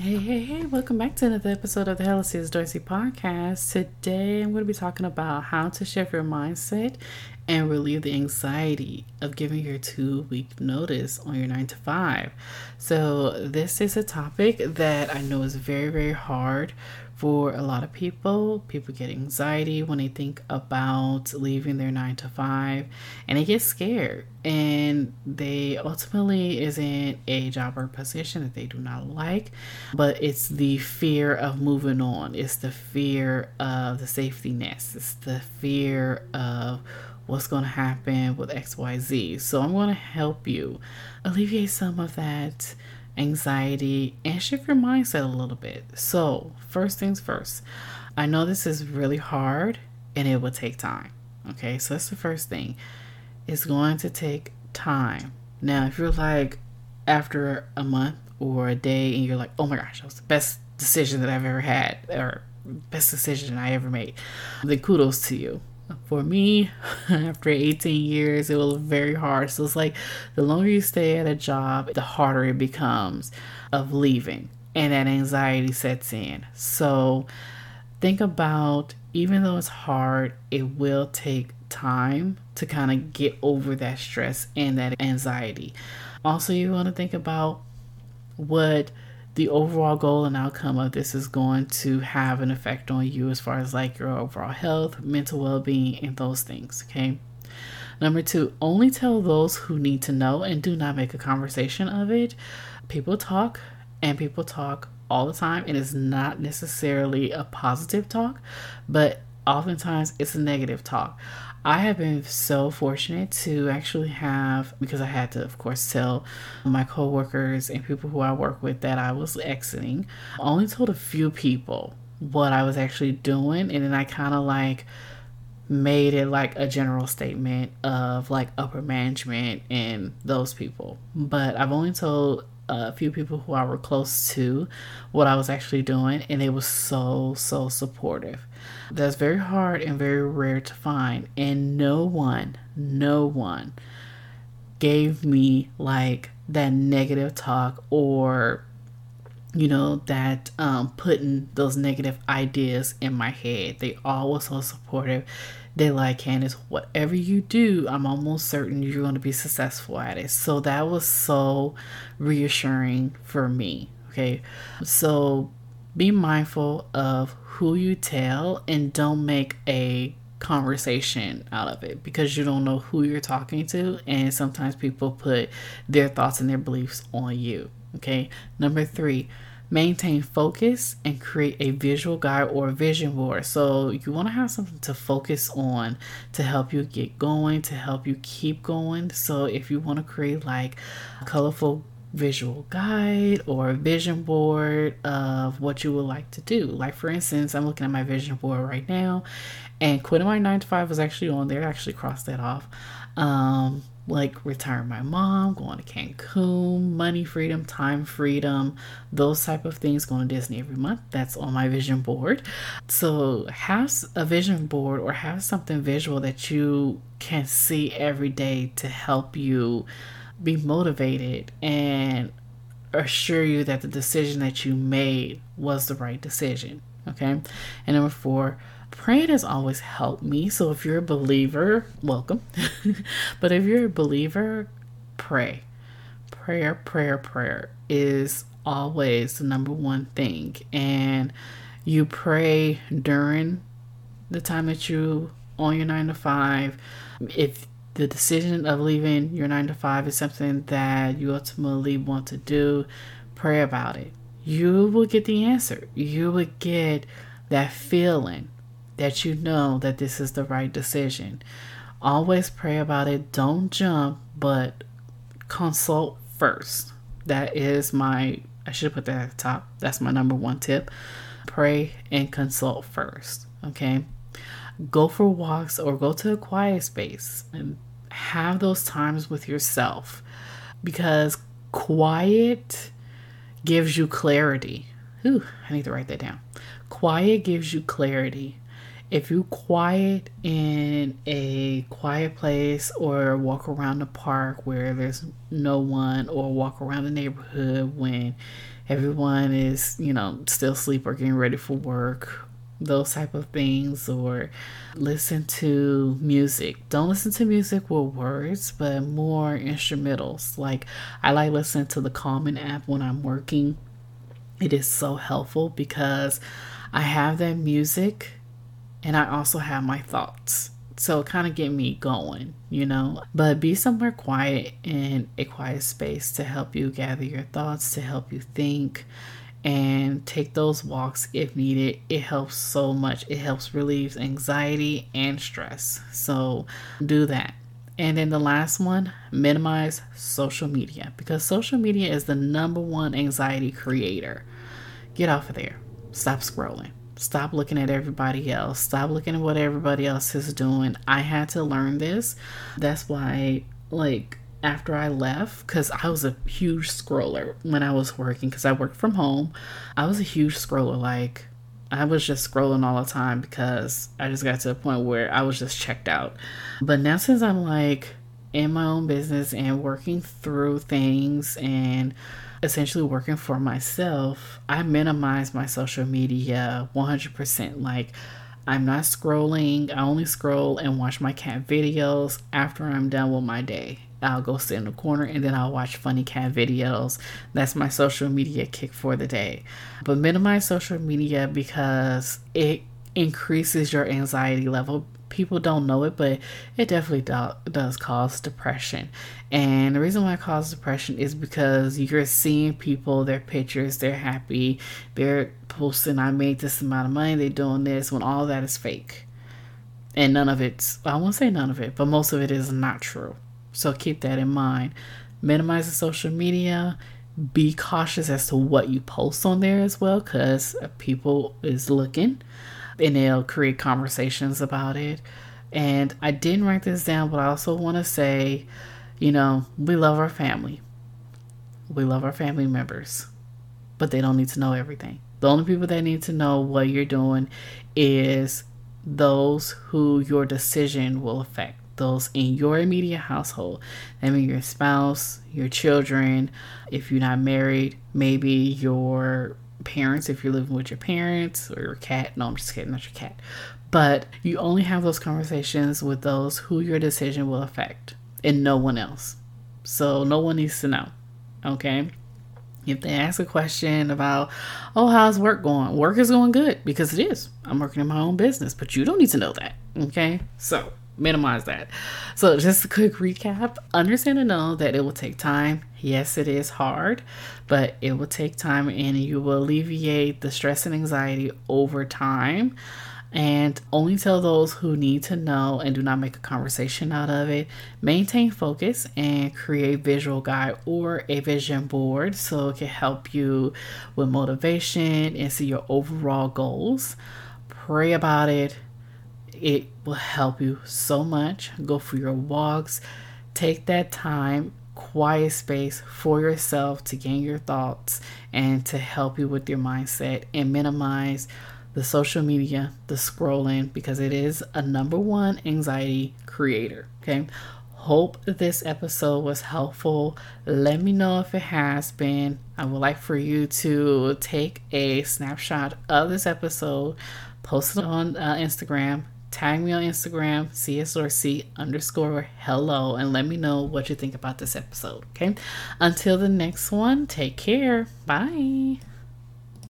Hey, welcome back to another episode of the Hello C.S. Dorsey Podcast. Today, I'm going to be talking about how to shift your mindset and relieve the anxiety of giving your 2-week notice on your 9-to-5. So this is a topic that I know is very, very hard for a lot of people. People get anxiety when they think about leaving their 9-to-5 and they get scared, and they ultimately isn't a job or position that they do not like, but it's the fear of moving on. It's the fear of the safety nest. It's the fear of what's going to happen with XYZ. So I'm going to help you alleviate some of that anxiety and shift your mindset a little bit. So first things first, I know this is really hard and it will take time. Okay, so that's the first thing. It's going to take time. Now, if you're like after a month or a day and you're like, oh my gosh, that was the best decision that I've ever had, or best decision I ever made, then kudos to you. For me, after 18 years, it was very hard. So it's like the longer you stay at a job, the harder it becomes of leaving, and that anxiety sets in. So think about, even though it's hard, it will take time to kind of get over that stress and that anxiety. Also, you want to think about what the overall goal and outcome of this is going to have an effect on you as far as like your overall health, mental well-being, and those things. Okay. Number 2, only tell those who need to know and do not make a conversation of it. People talk, and people talk all the time, and it's not necessarily a positive talk, but oftentimes it's a negative talk. I have been so fortunate to actually have, because I had to, of course, tell my coworkers and people who I work with that I was exiting. I only told a few people what I was actually doing, and then I kind of like made it like a general statement of like upper management and those people. But I've only told a few people who I were close to what I was actually doing, and they were so supportive. That's very hard and very rare to find, and no one gave me like that negative talk, or that putting those negative ideas in my head. They all were so supportive. They like, Candace, whatever you do, I'm almost certain you're going to be successful at it. So that was so reassuring for me. Okay. So be mindful of who you tell, and don't make a conversation out of it, because you don't know who you're talking to. And sometimes people put their thoughts and their beliefs on you. Okay. Number 3, maintain focus and create a visual guide or a vision board. So you want to have something to focus on to help you get going, to help you keep going. So if you want to create like a colorful visual guide or a vision board of what you would like to do. Like for instance, I'm looking at my vision board right now, and quitting my 9-to-5 was actually on there. I actually crossed that off. Like retiring my mom, going to Cancun, money freedom, time freedom, those type of things, going to Disney every month. That's on my vision board. So have a vision board, or have something visual that you can see every day to help you be motivated and assure you that the decision that you made was the right decision. Okay. And number 4, praying has always helped me. So if you're a believer, welcome. But if you're a believer, pray. Prayer is always the number one thing. And you pray during the time that you on your 9-to-5. If the decision of leaving your 9-to-5 is something that you ultimately want to do, pray about it. You will get the answer. You will get that feeling that you know that this is the right decision. Always pray about it. Don't jump, but consult first. That is my, I should put that at the top. That's my number one tip. Pray and consult first. Okay. Go for walks, or go to a quiet space, and have those times with yourself, because quiet gives you clarity. Ooh, I need to write that down. Quiet gives you clarity. If you quiet in a quiet place, or walk around the park where there's no one, or walk around the neighborhood when everyone is, still asleep or getting ready for work, those type of things, or listen to music. Don't listen to music with words, but more instrumentals. Like, I like listening to the Calm app when I'm working. It is so helpful because I have that music and I also have my thoughts. So it kind of get me going, but be somewhere quiet, in a quiet space, to help you gather your thoughts, to help you think, and take those walks if needed. It helps so much. It helps relieve anxiety and stress. So do that. And then the last one, minimize social media, because social media is the #1 anxiety creator. Get off of there. Stop scrolling. Stop looking at everybody else. Stop looking at what everybody else is doing. I had to learn this. That's why, after I left, because I was a huge scroller when I was working, because I worked from home. I was a huge scroller. I was just scrolling all the time because I just got to a point where I was just checked out. But now, since I'm in my own business and working through things and essentially working for myself, I minimize my social media 100%. I'm not scrolling. I only scroll and watch my cat videos after I'm done with my day. I'll go sit in the corner and then I'll watch funny cat videos. That's my social media kick for the day. But minimize social media because it increases your anxiety level. People don't know it, but it definitely does cause depression. And the reason why it causes depression is because you're seeing people, their pictures, they're happy, they're posting, I made this amount of money, they're doing this, when all that is fake. And I won't say none of it, but most of it is not true. So keep that in mind. Minimize the social media. Be cautious as to what you post on there as well, because people is looking and they'll create conversations about it. And I didn't write this down, but I also want to say, we love our family. We love our family members, but they don't need to know everything. The only people that need to know what you're doing is those who your decision will affect. Those in your immediate household. I mean, your spouse, your children, if you're not married, maybe your parents, if you're living with your parents, or your cat. No, I'm just kidding, not your cat. But you only have those conversations with those who your decision will affect and no one else. So no one needs to know, okay? If they ask a question about, how's work going? Work is going good, because it is. I'm working in my own business, but you don't need to know that, okay? So minimize that. So just a quick recap. Understand and know that it will take time. Yes, it is hard, but it will take time, and you will alleviate the stress and anxiety over time. And only tell those who need to know, and do not make a conversation out of it. Maintain focus and create visual guide or a vision board, so it can help you with motivation and see your overall goals. Pray about it. It will help you so much. Go for your walks. Take that time, quiet space for yourself to gain your thoughts and to help you with your mindset, and minimize the social media, the scrolling, because it is a #1 anxiety creator. Okay. Hope this episode was helpful. Let me know if it has been. I would like for you to take a snapshot of this episode, post it on Instagram. Tag me on Instagram, csrc_hello, and let me know what you think about this episode, okay? Until the next one, take care. Bye.